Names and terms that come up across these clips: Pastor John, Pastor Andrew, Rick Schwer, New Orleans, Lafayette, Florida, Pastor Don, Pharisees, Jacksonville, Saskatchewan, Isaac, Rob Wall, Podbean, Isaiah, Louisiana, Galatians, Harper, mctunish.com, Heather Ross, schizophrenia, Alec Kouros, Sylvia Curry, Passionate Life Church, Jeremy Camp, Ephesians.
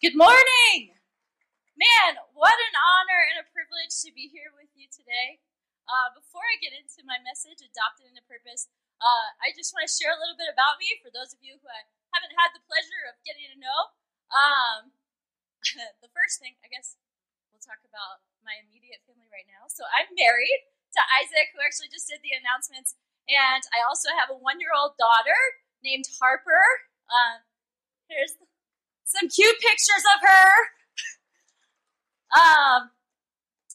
Good morning! Man, what an honor and a privilege to be here with you today. Before I get into my message, Adopted into Purpose, I just want to share a little bit about me for those of you who I haven't had the pleasure of getting to know. The first thing, I guess, we'll talk about my immediate family right now. So I'm married to Isaac, who actually just did the announcements, and I also have a 1-year-old daughter named Harper. Here's some cute pictures of her.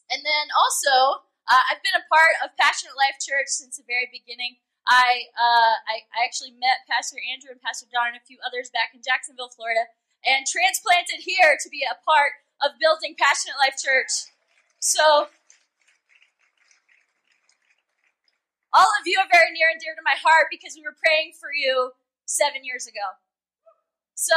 And then also, I've been a part of Passionate Life Church since the very beginning. I actually met Pastor Andrew and Pastor Don and a few others back in Jacksonville, Florida, and transplanted here to be a part of building Passionate Life Church. So, all of you are very near and dear to my heart because we were praying for you 7 years ago. So,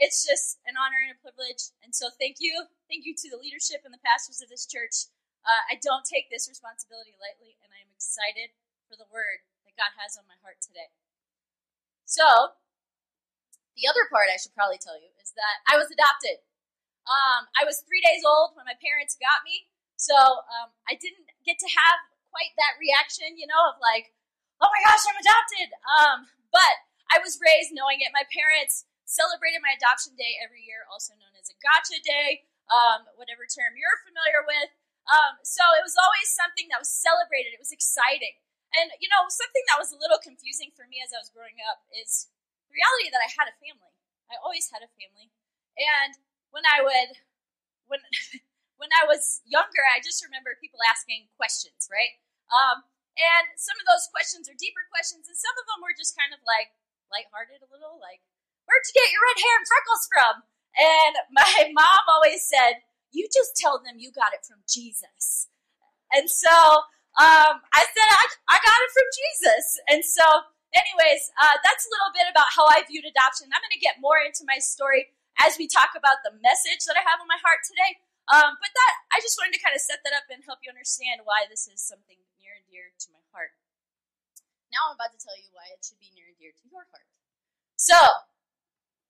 it's just an honor and a privilege, and so thank you. Thank you to the leadership and the pastors of this church. I don't take this responsibility lightly, and I am excited for the word that God has on my heart today. So, the other part I should probably tell you is that I was adopted. I was 3 days old when my parents got me, so I didn't get to have quite that reaction, you know, of like, oh my gosh, I'm adopted, but I was raised knowing it. My parents celebrated my adoption day every year, also known as a gotcha day, whatever term you're familiar with. So it was always something that was celebrated. It was exciting. And, you know, something that was a little confusing for me as I was growing up is the reality that I had a family. I always had a family. And when I was younger, I just remember people asking questions, right? And some of those questions are deeper questions, and some of them were just kind of like lighthearted a little, like, where'd you get your red hair and freckles from? And my mom always said, you just tell them you got it from Jesus. And so I said, I got it from Jesus. And so anyways, that's a little bit about how I viewed adoption. I'm going to get more into my story as we talk about the message that I have on my heart today. But that I just wanted to kind of set that up and help you understand why this is something near and dear to my heart. Now I'm about to tell you why it should be near and dear to your heart. So,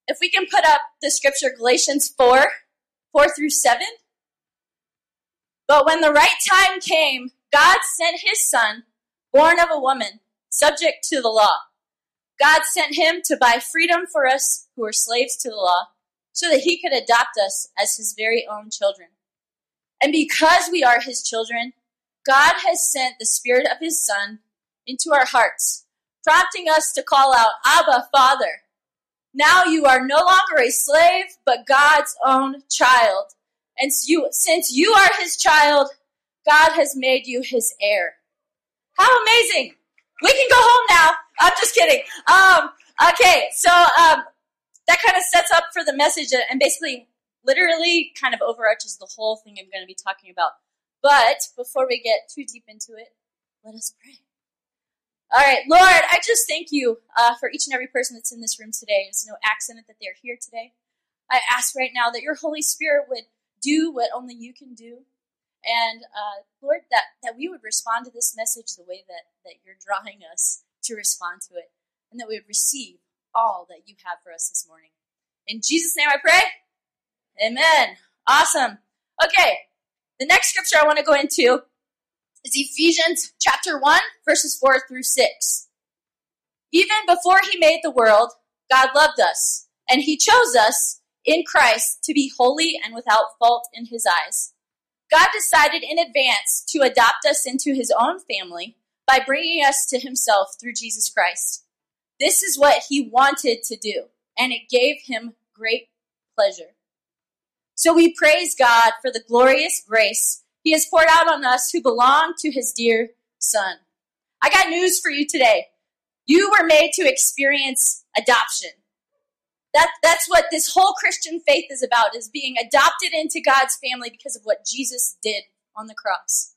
if we can put up the scripture, Galatians 4:4-7. But when the right time came, God sent his son, born of a woman, subject to the law. God sent him to buy freedom for us who are slaves to the law, so that he could adopt us as his very own children. And because we are his children, God has sent the spirit of his son into our hearts, prompting us to call out, Abba, Father. Now you are no longer a slave, but God's own child. And since you are his child, God has made you his heir. How amazing. We can go home now. I'm just kidding. Okay, so that kind of sets up for the message and basically literally kind of overarches the whole thing I'm going to be talking about. But before we get too deep into it, let us pray. All right, Lord, I just thank you for each and every person that's in this room today. It's no accident that they're here today. I ask right now that your Holy Spirit would do what only you can do. And, Lord, that we would respond to this message the way that you're drawing us to respond to it. And that we would receive all that you have for us this morning. In Jesus' name I pray. Amen. Awesome. Okay, the next scripture I want to go into is Ephesians chapter 1, verses 4-6. Even before he made the world, God loved us, and he chose us in Christ to be holy and without fault in his eyes. God decided in advance to adopt us into his own family by bringing us to himself through Jesus Christ. This is what he wanted to do, and it gave him great pleasure. So we praise God for the glorious grace he has poured out on us who belong to his dear son. I got news for you today. You were made to experience adoption. That's what this whole Christian faith is about, is being adopted into God's family because of what Jesus did on the cross.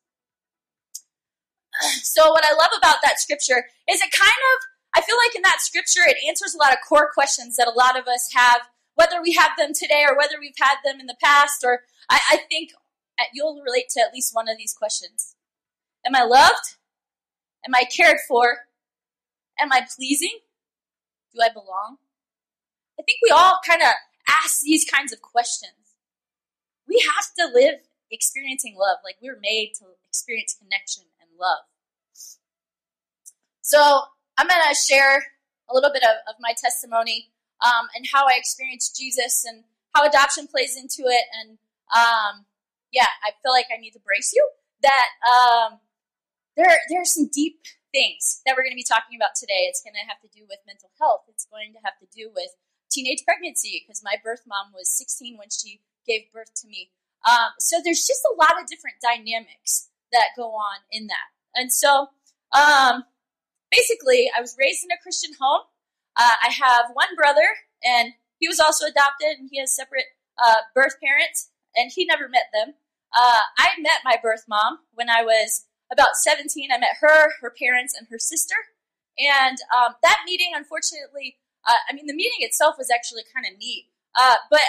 So what I love about that scripture is it kind of, I feel like in that scripture it answers a lot of core questions that a lot of us have, whether we have them today or whether we've had them in the past, or I think you'll relate to at least one of these questions. Am I loved? Am I cared for? Am I pleasing? Do I belong? I think we all kind of ask these kinds of questions. We have to live experiencing love. Like, we're made to experience connection and love. So I'm going to share a little bit of my testimony and how I experienced Jesus and how adoption plays into it. And I feel like I need to brace you that there are some deep things that we're going to be talking about today. It's going to have to do with mental health. It's going to have to do with teenage pregnancy, because my birth mom was 16 when she gave birth to me. So there's just a lot of different dynamics that go on in that. And so basically, I was raised in a Christian home. I have one brother, and he was also adopted, and he has separate birth parents, and he never met them. I met my birth mom when I was about 17. I met her, her parents, and her sister. And that meeting, unfortunately, the meeting itself was actually kind of neat. But,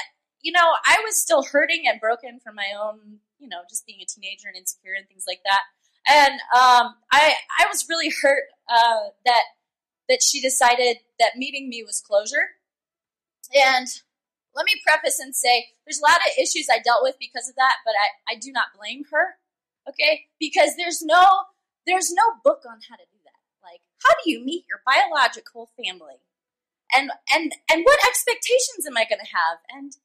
you know, I was still hurting and broken from my own, you know, just being a teenager and insecure and things like that. And I was really hurt that she decided that meeting me was closure. And let me preface and say there's a lot of issues I dealt with because of that, but I do not blame her, okay? Because there's no book on how to do that. Like, how do you meet your biological family? And what expectations am I going to have? And,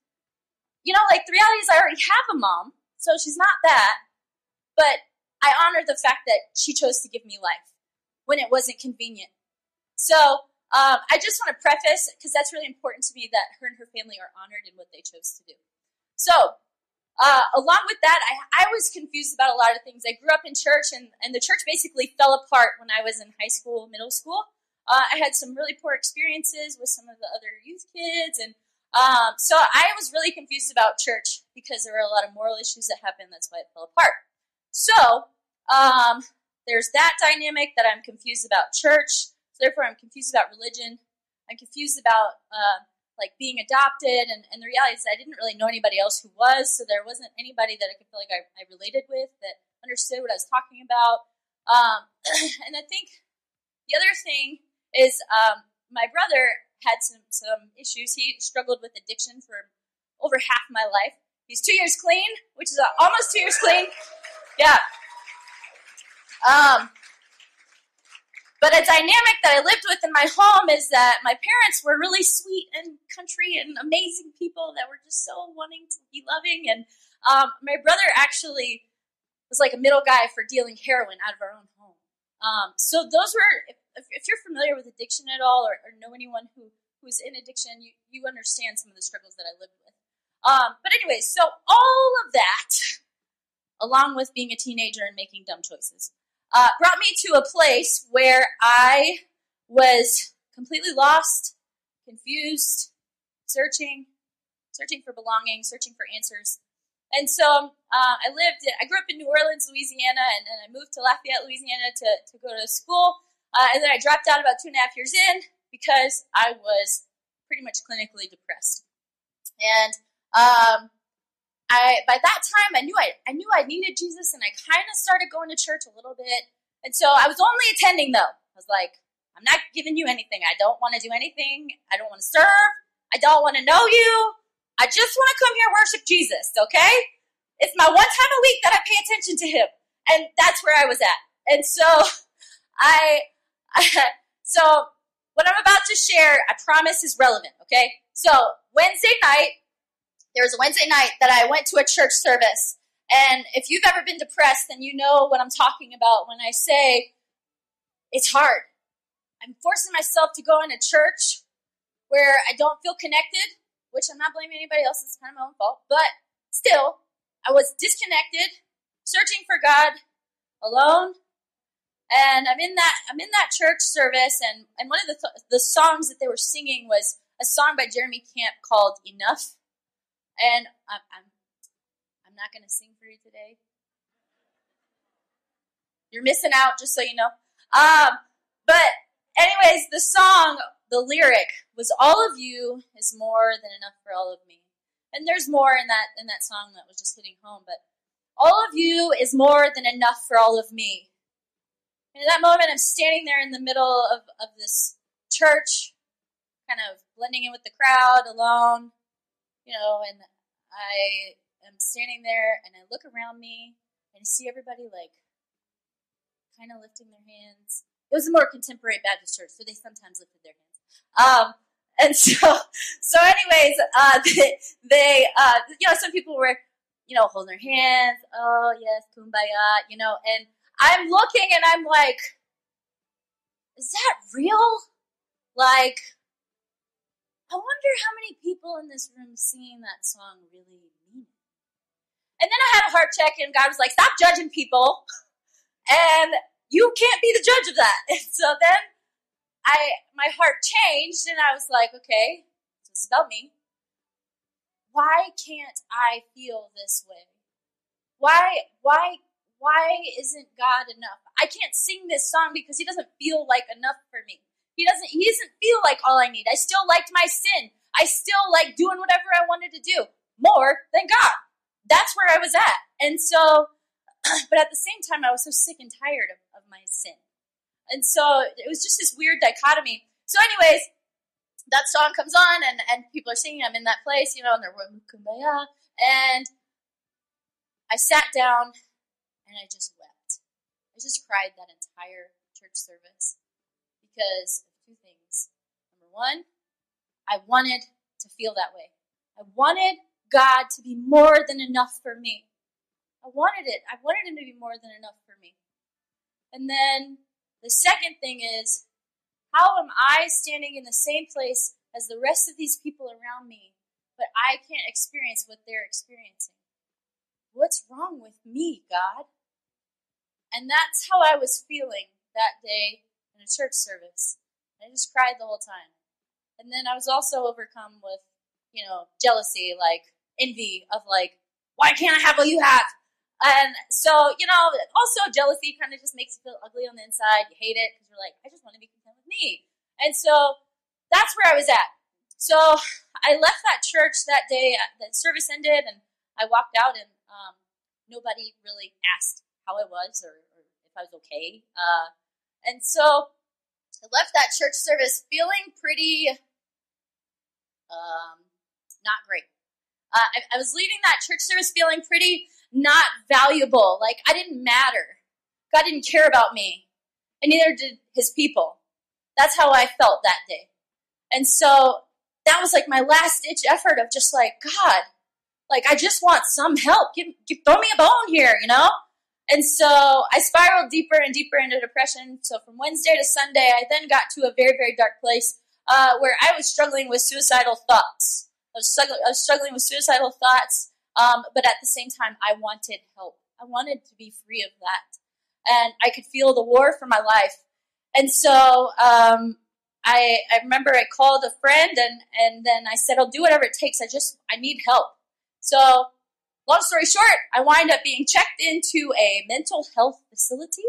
you know, like, the reality is I already have a mom, so she's not that. But I honor the fact that she chose to give me life when it wasn't convenient. So I just want to preface, because that's really important to me, that her and her family are honored in what they chose to do. So along with that, I was confused about a lot of things. I grew up in church, and the church basically fell apart when I was in high school, middle school. I had some really poor experiences with some of the other youth kids. And so I was really confused about church because there were a lot of moral issues that happened. That's why it fell apart. So there's that dynamic that I'm confused about church. So therefore, I'm confused about religion. I'm confused about being adopted. And the reality is I didn't really know anybody else who was. So there wasn't anybody that I could feel like I related with that understood what I was talking about. And I think the other thing is my brother had some issues. He struggled with addiction for over half my life. He's 2 years clean, which is almost 2 years clean. Yeah. But a dynamic that I lived with in my home is that my parents were really sweet and country and amazing people that were just so wanting to be loving. And my brother actually was like a middle guy for dealing heroin out of our own home. So those were, if you're familiar with addiction at all or know anyone who's in addiction, you understand some of the struggles that I lived with. But anyway, so all of that, along with being a teenager and making dumb choices, brought me to a place where I was completely lost, confused, searching for belonging, searching for answers. And so I grew up in New Orleans, Louisiana, and then I moved to Lafayette, Louisiana to go to school. And then I dropped out about 2.5 years in because I was pretty much clinically depressed. And by that time, I knew I needed Jesus, and I kind of started going to church a little bit. And so I was only attending, though. I was like, I'm not giving you anything. I don't want to do anything. I don't want to serve. I don't want to know you. I just want to come here and worship Jesus, okay? It's my one time a week that I pay attention to him. And that's where I was at. And so so what I'm about to share, I promise, is relevant, okay? So there was a Wednesday night that I went to a church service. And if you've ever been depressed, then you know what I'm talking about when I say it's hard. I'm forcing myself to go in a church where I don't feel connected, which I'm not blaming anybody else. It's kind of my own fault. But still, I was disconnected, searching for God, alone. And I'm in that church service, and one of the songs that they were singing was a song by Jeremy Camp called Enough. And I'm not going to sing for you today. You're missing out, just so you know. But anyways, the song, the lyric was, all of you is more than enough for all of me. And there's more in that song that was just hitting home. But all of you is more than enough for all of me. And in that moment, I'm standing there in the middle of this church, kind of blending in with the crowd, alone, you know, and I am standing there and I look around me and I see everybody like kind of lifting their hands. It was a more contemporary Baptist church, so they sometimes lifted their hands. And so anyways, some people were, you know, holding their hands. Oh, yes, kumbaya, you know, and I'm looking and I'm like, is that real? Like, I wonder how many people in this room singing that song really mean it. And then I had a heart check, and God was like, stop judging people, and you can't be the judge of that. And so then my heart changed, and I was like, okay, this is about me. Why can't I feel this way? Why isn't God enough? I can't sing this song because he doesn't feel like enough for me. He doesn't feel like all I need. I still liked my sin. I still like doing whatever I wanted to do more than God. That's where I was at. And so, but at the same time, I was so sick and tired of my sin. And so it was just this weird dichotomy. So anyways, that song comes on and people are singing. I'm in that place, you know, and they're going, kumbaya. And I sat down and I just wept. I just cried that entire church service because of two things. Number one, I wanted to feel that way. I wanted God to be more than enough for me. I wanted it. I wanted him to be more than enough for me. And then the second thing is, how am I standing in the same place as the rest of these people around me, but I can't experience what they're experiencing? What's wrong with me, God? And that's how I was feeling that day in a church service. I just cried the whole time. And then I was also overcome with, you know, jealousy, like envy of like, why can't I have what you have? And so, you know, also jealousy kind of just makes you feel ugly on the inside. You hate it because you're like, I just want to be content with me. And so that's where I was at. So I left that church that day. That service ended, and I walked out, and nobody really asked how I was or if I was okay. And so I left that church service feeling pretty not great. I was leaving that church service feeling pretty not valuable. Like, I didn't matter. God didn't care about me. And neither did his people. That's how I felt that day. And so that was like my last ditch effort of just like, God, like, I just want some help. Throw me a bone here, you know? And so I spiraled deeper and deeper into depression. So from Wednesday to Sunday, I then got to a very, very dark place where I was struggling with suicidal thoughts. I was struggling with suicidal thoughts. But at the same time, I wanted help. I wanted to be free of that. And I could feel the war for my life. And so I remember I called a friend and then I said, I'll do whatever it takes. I need help. So long story short, I wind up being checked into a mental health facility.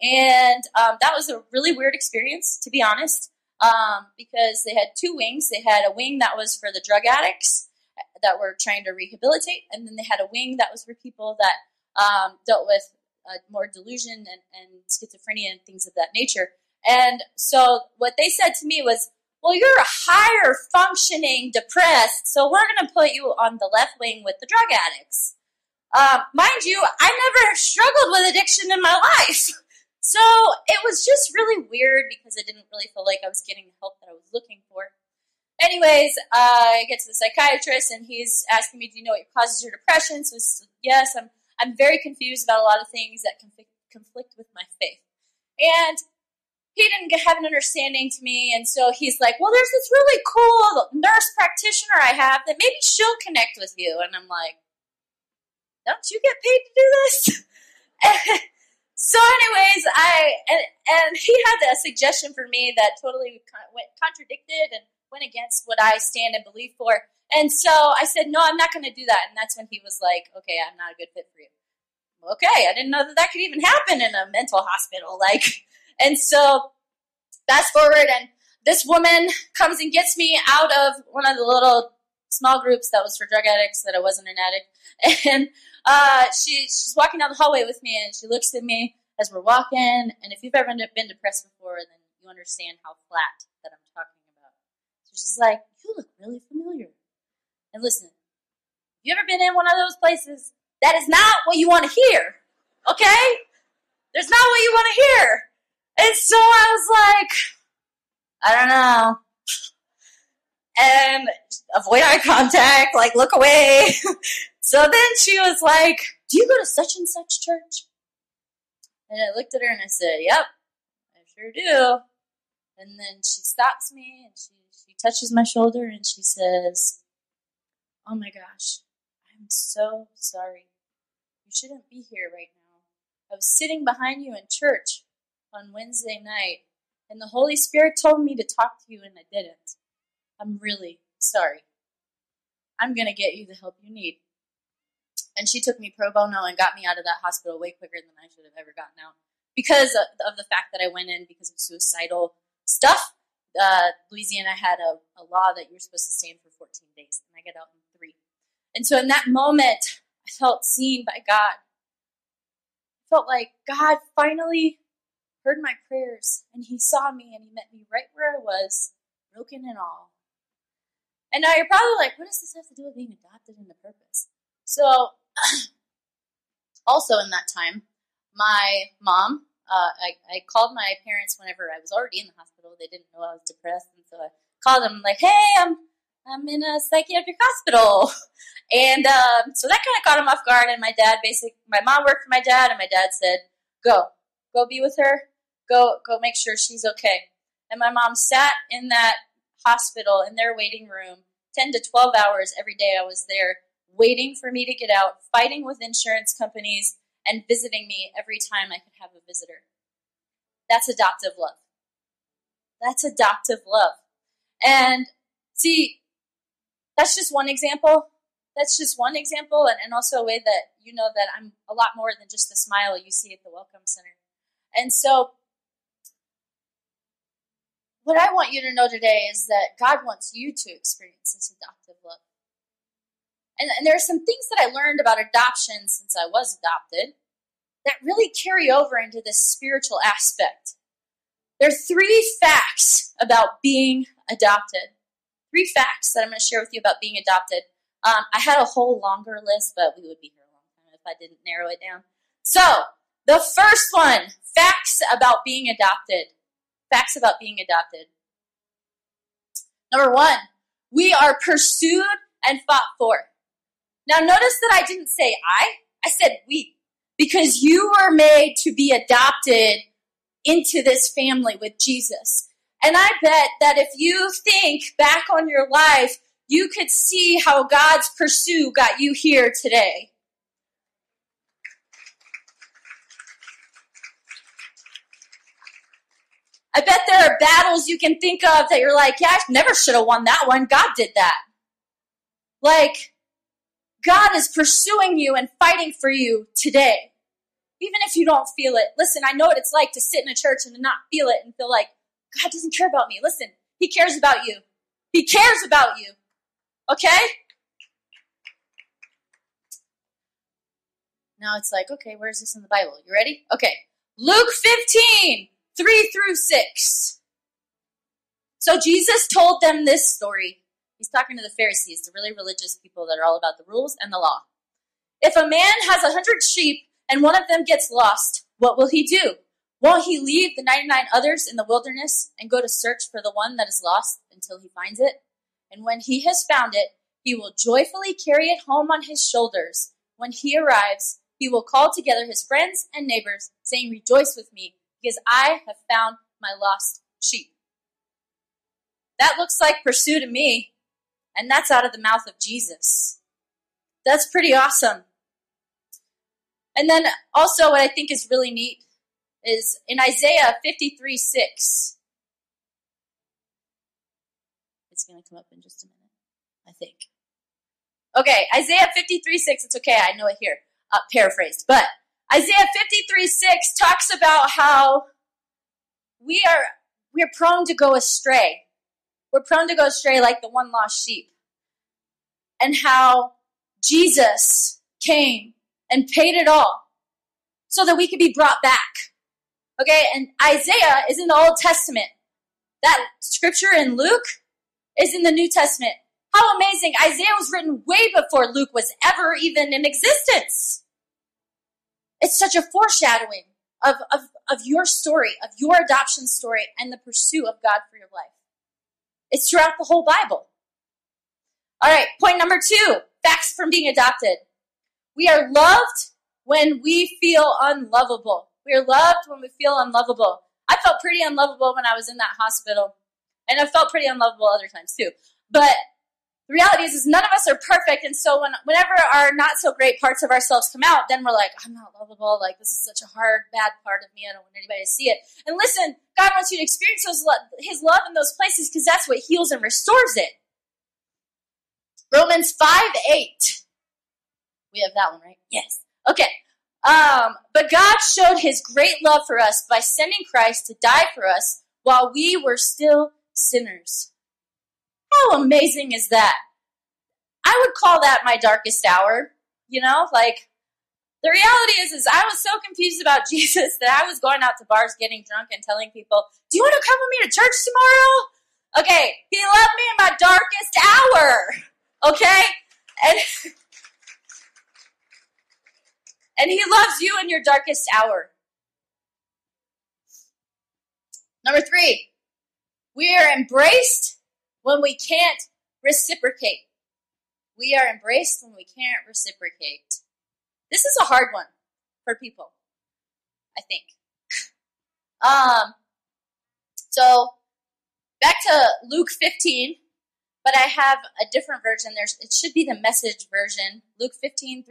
And that was a really weird experience, to be honest, because they had two wings. They had a wing that was for the drug addicts that were trying to rehabilitate. And then they had a wing that was for people that dealt with more delusion and schizophrenia and things of that nature. And so what they said to me was, well, you're a higher functioning depressed, so we're going to put you on the left wing with the drug addicts. Mind you, I never struggled with addiction in my life. So it was just really weird because I didn't really feel like I was getting the help that I was looking for. Anyways, I get to the psychiatrist, and he's asking me, do you know what causes your depression? So yes, I'm very confused about a lot of things that conflict with my faith. And he didn't have an understanding to me, and so he's like, well, there's this really cool nurse practitioner I have that maybe she'll connect with you. And I'm like, don't you get paid to do this? So anyways, and he had a suggestion for me that totally contradicted and went against what I stand and believe for. And so I said, no, I'm not going to do that. And that's when he was like, okay, I'm not a good fit for you. Okay, I didn't know that could even happen in a mental hospital. Like, and so fast forward, and this woman comes and gets me out of one of the little small groups that was for drug addicts, that I wasn't an addict. And she's walking down the hallway with me, and she looks at me as we're walking. And if you've ever been depressed before, then you understand how flat that I'm talking. She's like, you look really familiar. And listen, you ever been in one of those places? That is not what you want to hear, okay? That's not what you want to hear. And so I was like, I don't know. And avoid eye contact, like look away. So then she was like, do you go to such and such church? And I looked at her and I said, yep, I sure do. And then she stops me and she touches my shoulder and she says, oh my gosh, I'm so sorry. You shouldn't be here right now. I was sitting behind you in church on Wednesday night and the Holy Spirit told me to talk to you and I didn't. I'm really sorry. I'm going to get you the help you need. And she took me pro bono and got me out of that hospital way quicker than I should have ever gotten out. Because of the fact that I went in because of suicidal stuff, Louisiana had a law that you're supposed to stay in for 14 days. And I got out in 3. And so in that moment, I felt seen by God. I felt like God finally heard my prayers. And he saw me and he met me right where I was, broken and all. And now you're probably like, what does this have to do with being adopted into purpose? So, also in that time, my mom, I called my parents whenever I was already in the hospital. They didn't know I was depressed, and so I called them like, hey, I'm in a psychiatric hospital. And so that kind of caught him off guard, and my mom worked for my dad, and my dad said, go be with her, go make sure she's okay. And my mom sat in that hospital in their waiting room 10 to 12 hours every day. I was there waiting for me to get out, fighting with insurance companies, and visiting me every time I could have a visitor. That's adoptive love. That's adoptive love. And see, that's just one example. That's just one example, and also a way that you know that I'm a lot more than just the smile you see at the Welcome Center. And so what I want you to know today is that God wants you to experience this adoptive love. And there are some things that I learned about adoption since I was adopted that really carry over into this spiritual aspect. There are 3 facts about being adopted. 3 facts that I'm going to share with you about being adopted. I had a whole longer list, but we would be here a long time if I didn't narrow it down. So, the first one, facts about being adopted. Facts about being adopted. Number 1, we are pursued and fought for. Now, notice that I didn't say I said we, because you were made to be adopted into this family with Jesus. And I bet that if you think back on your life, you could see how God's pursuit got you here today. I bet there are battles you can think of that you're like, yeah, I never should have won that one. God did that. Like, God is pursuing you and fighting for you today, even if you don't feel it. Listen, I know what it's like to sit in a church and to not feel it and feel like, God doesn't care about me. Listen, he cares about you. He cares about you, okay? Now it's like, okay, where is this in the Bible? You ready? Okay, Luke 15, 3-6. So Jesus told them this story. He's talking to the Pharisees, the really religious people that are all about the rules and the law. If a man has 100 sheep and one of them gets lost, what will he do? Won't he leave the 99 others in the wilderness and go to search for the one that is lost until he finds it? And when he has found it, he will joyfully carry it home on his shoulders. When he arrives, he will call together his friends and neighbors, saying, rejoice with me, because I have found my lost sheep. That looks like pursuit to me. And that's out of the mouth of Jesus. That's pretty awesome. And then also what I think is really neat is in Isaiah 53:6. It's going to come up in just a minute, I think. Okay, Isaiah 53:6. It's okay, I know it here. Paraphrased. But Isaiah 53:6 talks about how we're prone to go astray. We're prone to go astray like the one lost sheep. And how Jesus came and paid it all so that we could be brought back. Okay, and Isaiah is in the Old Testament. That scripture in Luke is in the New Testament. How amazing. Isaiah was written way before Luke was ever even in existence. It's such a foreshadowing of your story, of your adoption story, and the pursuit of God for your life. It's throughout the whole Bible. All right, point number 2, facts from being adopted. We are loved when we feel unlovable. We are loved when we feel unlovable. I felt pretty unlovable when I was in that hospital, and I felt pretty unlovable other times too. But the reality is none of us are perfect, and so whenever our not-so-great parts of ourselves come out, then we're like, I'm not lovable, like this is such a hard, bad part of me, I don't want anybody to see it. And listen, God wants you to experience His love in those places because that's what heals and restores it. Romans 5:8. We have that one, right? Yes. Okay. But God showed His great love for us by sending Christ to die for us while we were still sinners. How amazing is that? I would call that my darkest hour. You know, like, the reality is I was so confused about Jesus that I was going out to bars getting drunk and telling people, do you want to come with me to church tomorrow? Okay, He loved me in my darkest hour. Okay? And He loves you in your darkest hour. Number 3, we are embraced when we can't reciprocate. We are embraced when we can't reciprocate. This is a hard one for people, I think. So back to Luke 15, but I have a different version. It should be the Message version. Luke 15, 3-5.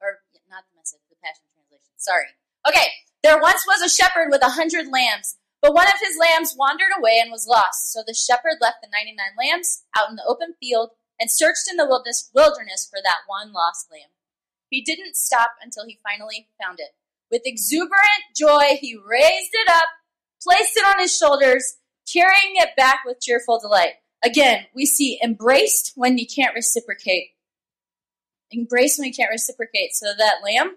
Or not the Message, the Passion Translation. Sorry. Okay. There once was a shepherd with 100 lambs, but one of his lambs wandered away and was lost. So the shepherd left the 99 lambs out in the open field and searched in the wilderness for that one lost lamb. He didn't stop until he finally found it. With exuberant joy, he raised it up, placed it on his shoulders, carrying it back with cheerful delight. Again, we see embraced when you can't reciprocate. Embrace when you can't reciprocate. So that lamb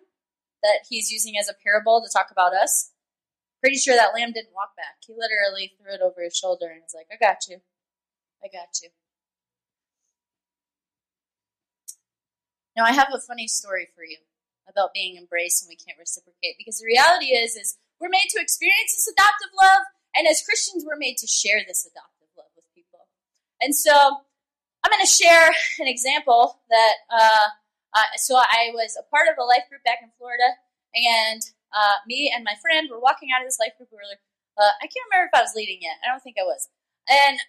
that he's using as a parable to talk about us, pretty sure that lamb didn't walk back. He literally threw it over his shoulder and was like, I got you. I got you. Now, I have a funny story for you about being embraced when we can't reciprocate, because the reality is we're made to experience this adoptive love, and as Christians, we're made to share this adoptive love with people. And so I'm going to share an example that, so I was a part of a life group back in Florida, and me and my friend were walking out of this life group. We were like, I can't remember if I was leading yet. I don't think I was. And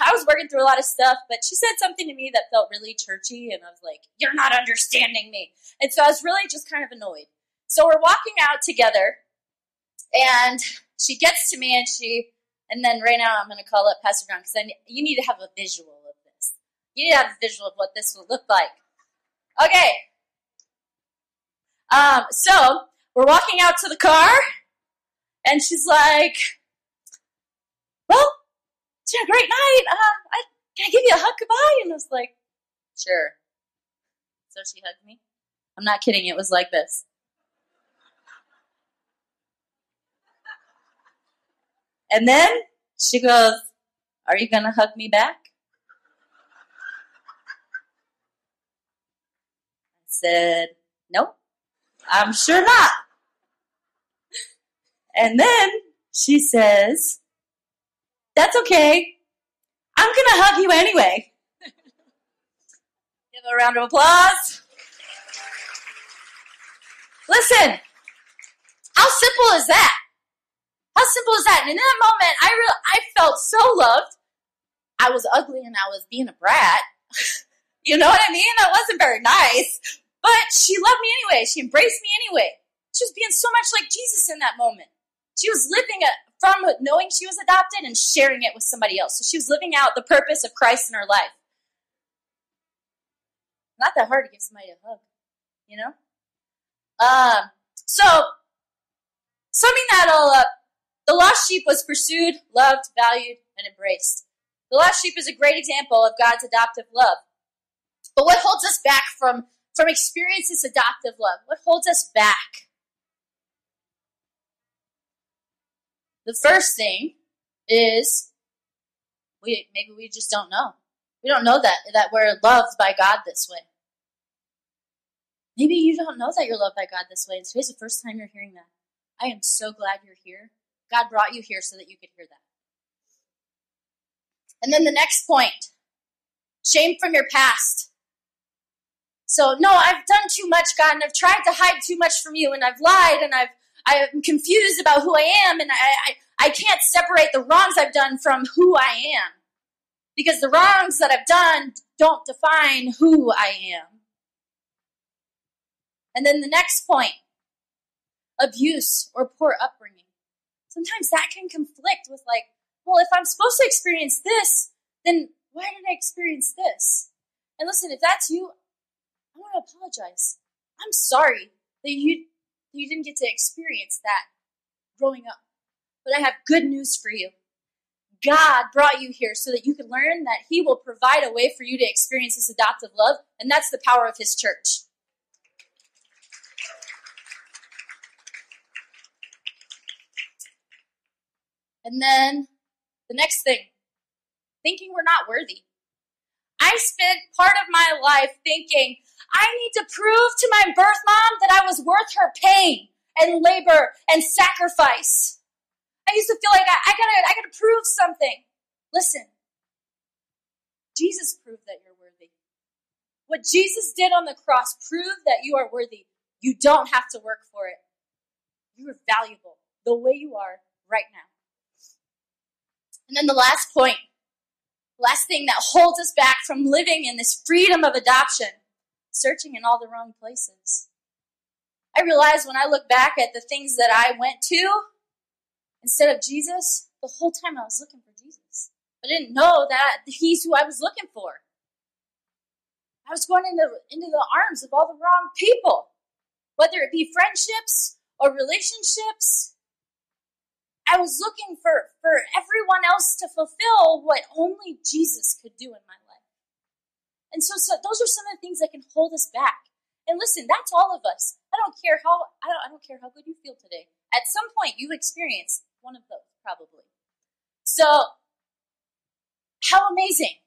I was working through a lot of stuff, but she said something to me that felt really churchy, and I was like, you're not understanding me. And so I was really just kind of annoyed. So we're walking out together, and she gets to me, and then right now I'm going to call up Pastor John, because you need to have a visual. You need to have a visual of what this will look like. Okay. So we're walking out to the car, and she's like, well, it's been a great night. Can I give you a hug goodbye? And I was like, sure. So she hugged me. I'm not kidding. It was like this. And then she goes, are you going to hug me back? Said, nope, I'm sure not. And then she says, that's okay. I'm going to hug you anyway. Give a round of applause. Listen, how simple is that? How simple is that? And in that moment, I felt so loved. I was ugly and I was being a brat. You know what I mean? That wasn't very nice. But she loved me anyway. She embraced me anyway. She was being so much like Jesus in that moment. She was living from knowing she was adopted and sharing it with somebody else. So she was living out the purpose of Christ in her life. Not that hard to give somebody a hug, you know? So, summing that all up, the lost sheep was pursued, loved, valued, and embraced. The lost sheep is a great example of God's adoptive love. But what holds us back from experiencing this adoptive love? What holds us back? The first thing is Maybe we just don't know. We don't know that we're loved by God this way. Maybe you don't know that you're loved by God this way. And today's the first time you're hearing that. I am so glad you're here. God brought you here so that you could hear that. And then the next point, shame from your past. So, no, I've done too much, God, and I've tried to hide too much from you, and I've lied, and I'm confused about who I am, and I can't separate the wrongs I've done from who I am. Because the wrongs that I've done don't define who I am. And then the next point, abuse or poor upbringing. Sometimes that can conflict with if I'm supposed to experience this, then why did I experience this? And listen, if that's you, I want to apologize. I'm sorry that you didn't get to experience that growing up. But I have good news for you. God brought you here so that you could learn that he will provide a way for you to experience this adoptive love, and that's the power of his church. And then the next thing, thinking we're not worthy. I spent part of my life thinking, I need to prove to my birth mom that I was worth her pain and labor and sacrifice. I used to feel like I gotta prove something. Listen, Jesus proved that you're worthy. What Jesus did on the cross proved that you are worthy. You don't have to work for it. You are valuable the way you are right now. And then the last point, last thing that holds us back from living in this freedom of adoption, searching in all the wrong places. I realize when I look back at the things that I went to, instead of Jesus, the whole time I was looking for Jesus. I didn't know that he's who I was looking for. I was going into the arms of all the wrong people, whether it be friendships or relationships. I was looking for everyone else to fulfill what only Jesus could do in my life. And so those are some of the things that can hold us back. And listen, that's all of us. I don't care how good you feel today. At some point, you've experienced one of those, probably. So, how amazing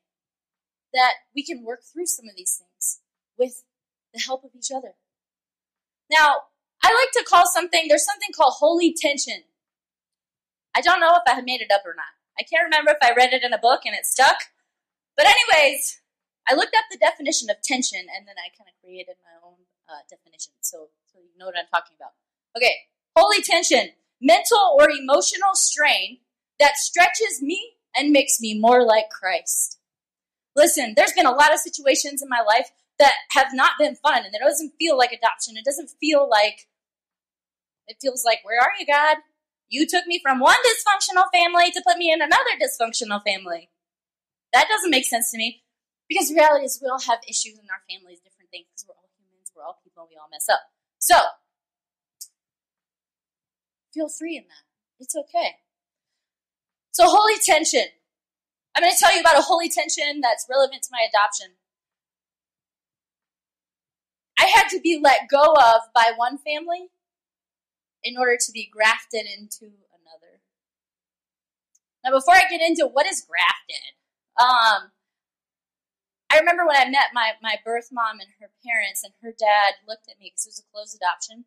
that we can work through some of these things with the help of each other. Now, I like to call there's something called holy tension. I don't know if I made it up or not. I can't remember if I read it in a book and it stuck. But anyways, I looked up the definition of tension, and then I kind of created my own definition, so you know what I'm talking about. Okay. Holy tension, mental or emotional strain that stretches me and makes me more like Christ. Listen, there's been a lot of situations in my life that have not been fun, and it doesn't feel like adoption. It feels like, where are you, God? You took me from one dysfunctional family to put me in another dysfunctional family. That doesn't make sense to me, because the reality is we all have issues in our families, different things, because we're all humans, we're all people, we all mess up. So, feel free in that. It's okay. So holy tension. I'm going to tell you about a holy tension that's relevant to my adoption. I had to be let go of by one family in order to be grafted into another. Now, before I get into what is grafted, I remember when I met my birth mom and her parents, and her dad looked at me, because it was a closed adoption,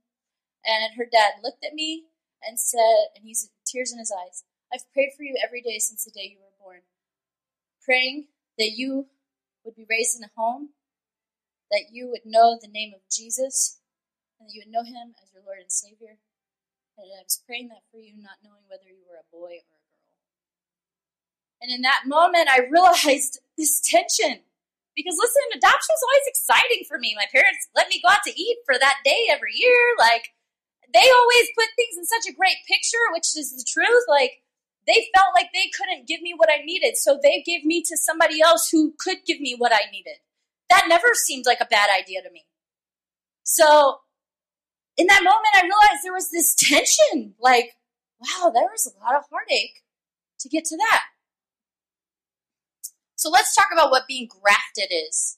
and her dad looked at me and said, and he's tears in his eyes, I've prayed for you every day since the day you were born, praying that you would be raised in a home, that you would know the name of Jesus, and that you would know him as your Lord and Savior. And I was praying that for you, not knowing whether you were a boy or a girl. And in that moment, I realized this tension. Because listen, adoption is always exciting for me. My parents let me go out to eat for that day every year. They always put things in such a great picture, which is the truth. They felt like they couldn't give me what I needed, so they gave me to somebody else who could give me what I needed. That never seemed like a bad idea to me. So, in that moment, I realized there was this tension. Wow, there was a lot of heartache to get to that. So, let's talk about what being grafted is.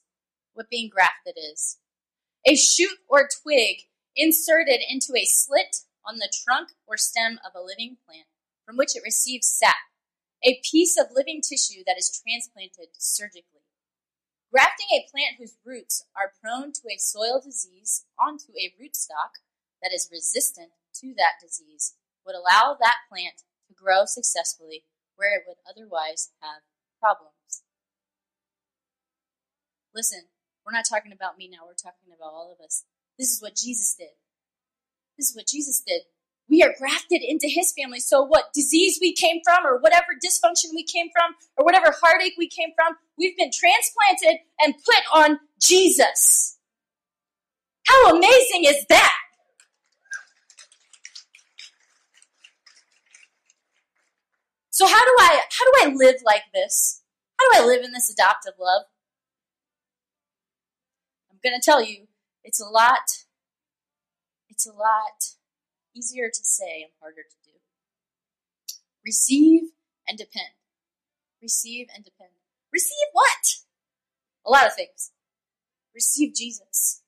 A shoot or twig inserted into a slit on the trunk or stem of a living plant, from which it receives sap. a piece of living tissue that is transplanted surgically. Grafting a plant whose roots are prone to a soil disease onto a rootstock that is resistant to that disease would allow that plant to grow successfully where it would otherwise have problems. Listen, we're not talking about me now. We're talking about all of us. This is what Jesus did. This is what Jesus did. We are grafted into his family. So what disease we came from or whatever dysfunction we came from or whatever heartache we came from, we've been transplanted and put on Jesus. How amazing is that? So how do I live like this? How do I live in this adoptive love? I'm going to tell you, it's a lot easier to say and harder to do. Receive and depend. Receive and depend. Receive what? A lot of things. Receive Jesus.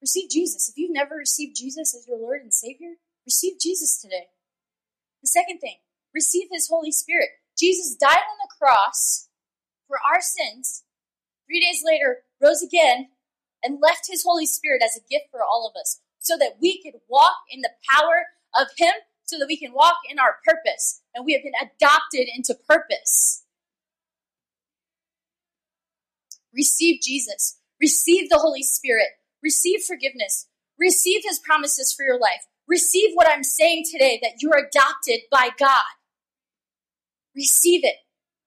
Receive Jesus. If you've never received Jesus as your Lord and Savior, receive Jesus today. The second thing, receive his Holy Spirit. Jesus died on the cross for our sins. 3 days later, rose again and left his Holy Spirit as a gift for all of us, so that we could walk in the power of him, so that we can walk in our purpose. And we have been adopted into purpose. Receive Jesus. Receive the Holy Spirit. Receive forgiveness. Receive his promises for your life. Receive what I'm saying today, that you're adopted by God. Receive it.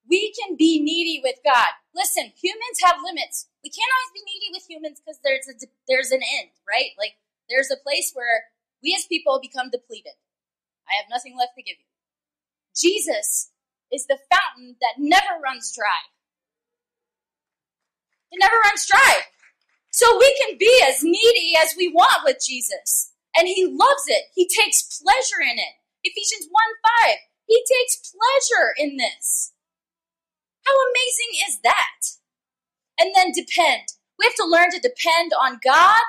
We can be needy with God. Listen, humans have limits. We can't always be needy with humans because there's an end, right? Like, there's a place where we as people become depleted. I have nothing left to give you. Jesus is the fountain that never runs dry. It never runs dry. So we can be as needy as we want with Jesus. And he loves it. He takes pleasure in it. Ephesians 1:5. He takes pleasure in this. How amazing is that? And then depend. We have to learn to depend on God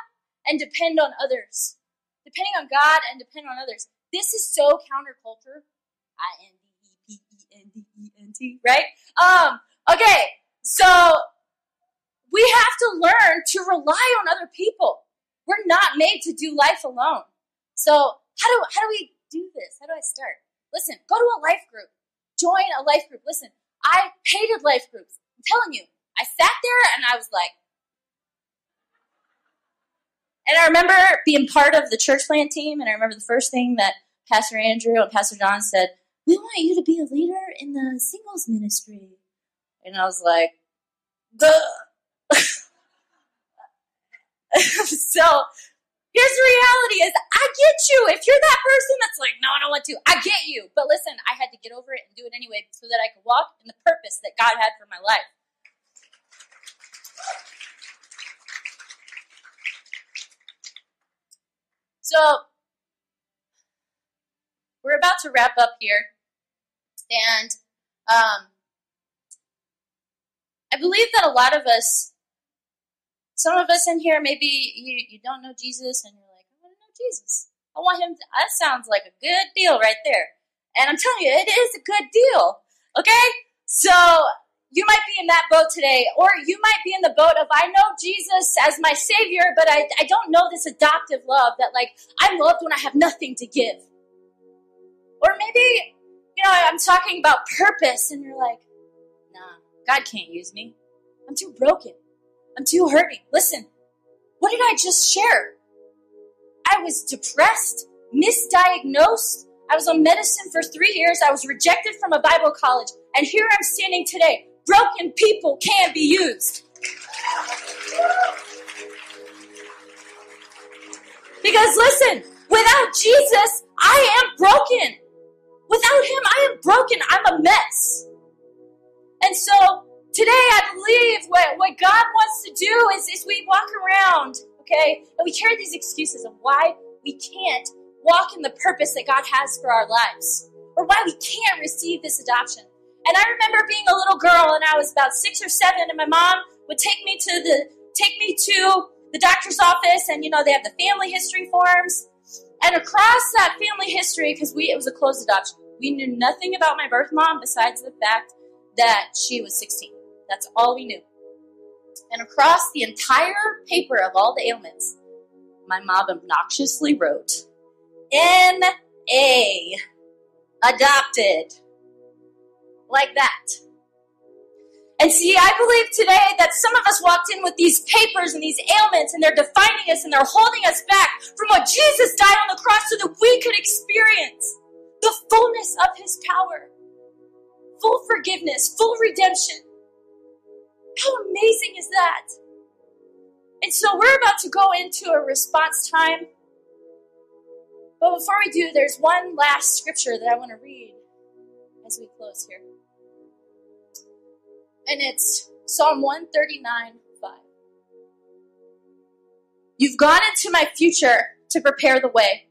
and depend on others. Depending on God and depend on others. This is so counterculture. I-N-D-E-P-E-N-D-E-N-T, right? Okay, so we have to learn to rely on other people. We're not made to do life alone. So how do we do this? How do I start? Listen, go to a life group. Join a life group. Listen, I hated life groups. I'm telling you, I sat there and I was like, and I remember being part of the church plant team, and I remember the first thing that Pastor Andrew and Pastor John said, "We want you to be a leader in the singles ministry." And I was like, duh. So here's the reality is, I get you. If you're that person that's like, no, I don't want to, I get you. But listen, I had to get over it and do it anyway so that I could walk in the purpose that God had for my life. So we're about to wrap up here, and I believe that a lot of us, some of us in here, maybe you don't know Jesus, and you're like, I want to know Jesus. I want him to, that sounds like a good deal right there. And I'm telling you, it is a good deal, okay? So you might be in that boat today, or you might be in the boat of, I know Jesus as my Savior, but I don't know this adoptive love that, like, I'm loved when I have nothing to give. Or maybe, I'm talking about purpose, and you're like, nah, God can't use me. I'm too broken. I'm too hurting. Listen, what did I just share? I was depressed, misdiagnosed. I was on medicine for 3 years. I was rejected from a Bible college. And here I'm standing today. Broken people can be used. Because listen, without Jesus, I am broken. Without him, I am broken. I'm a mess. And so today I believe what God wants to do is we walk around, okay? And we carry these excuses of why we can't walk in the purpose that God has for our lives, or why we can't receive this adoption. And I remember being a little girl, and I was about 6 or 7, and my mom would take me to the doctor's office, and they have the family history forms. And across that family history, because it was a closed adoption, We knew nothing about my birth mom besides the fact that she was 16. That's all we knew. And across the entire paper of all the ailments, my mom obnoxiously wrote, N.A. Adopted. Like that. And see, I believe today that some of us walked in with these papers and these ailments, and they're defining us and they're holding us back from what Jesus died on the cross so that we could experience the fullness of his power, full forgiveness, full redemption. How amazing is that? And so we're about to go into a response time. But before we do, there's one last scripture that I want to read as we close here. And it's Psalm 139:5. You've gone into my future to prepare the way,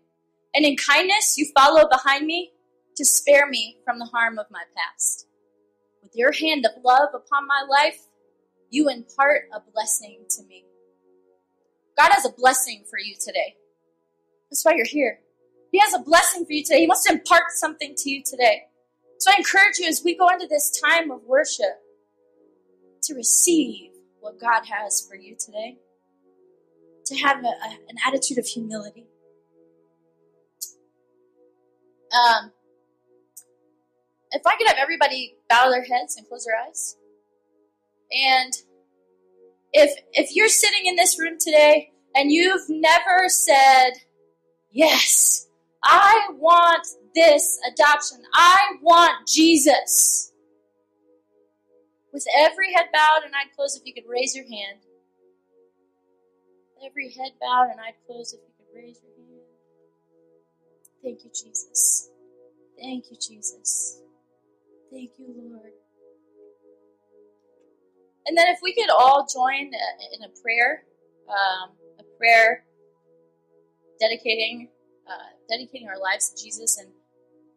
and in kindness you follow behind me to spare me from the harm of my past. With your hand of love upon my life, you impart a blessing to me. God has a blessing for you today. That's why you're here. He has a blessing for you today. He wants to impart something to you today. So I encourage you as we go into this time of worship, to receive what God has for you today, to have an attitude of humility. If I could have everybody bow their heads and close their eyes, and if you're sitting in this room today and you've never said, yes, I want this adoption, I want Jesus. With every head bowed and eyed closed, if you could raise your hand. Every head bowed and eyed closed, if you could raise your hand. Thank you, Jesus. Thank you, Jesus. Thank you, Lord. And then if we could all join in a prayer, dedicating our lives to Jesus. And,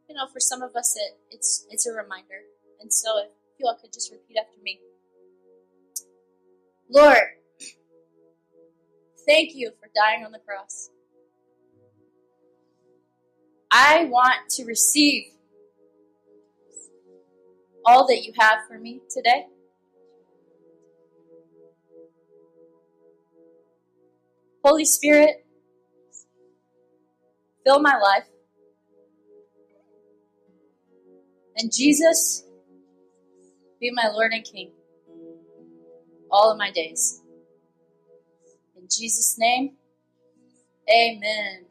you know, for some of us, it's a reminder. And so if you all could just repeat after me. Lord, thank you for dying on the cross. I want to receive all that you have for me today. Holy Spirit, fill my life. And Jesus, be my Lord and King all of my days. In Jesus' name, amen.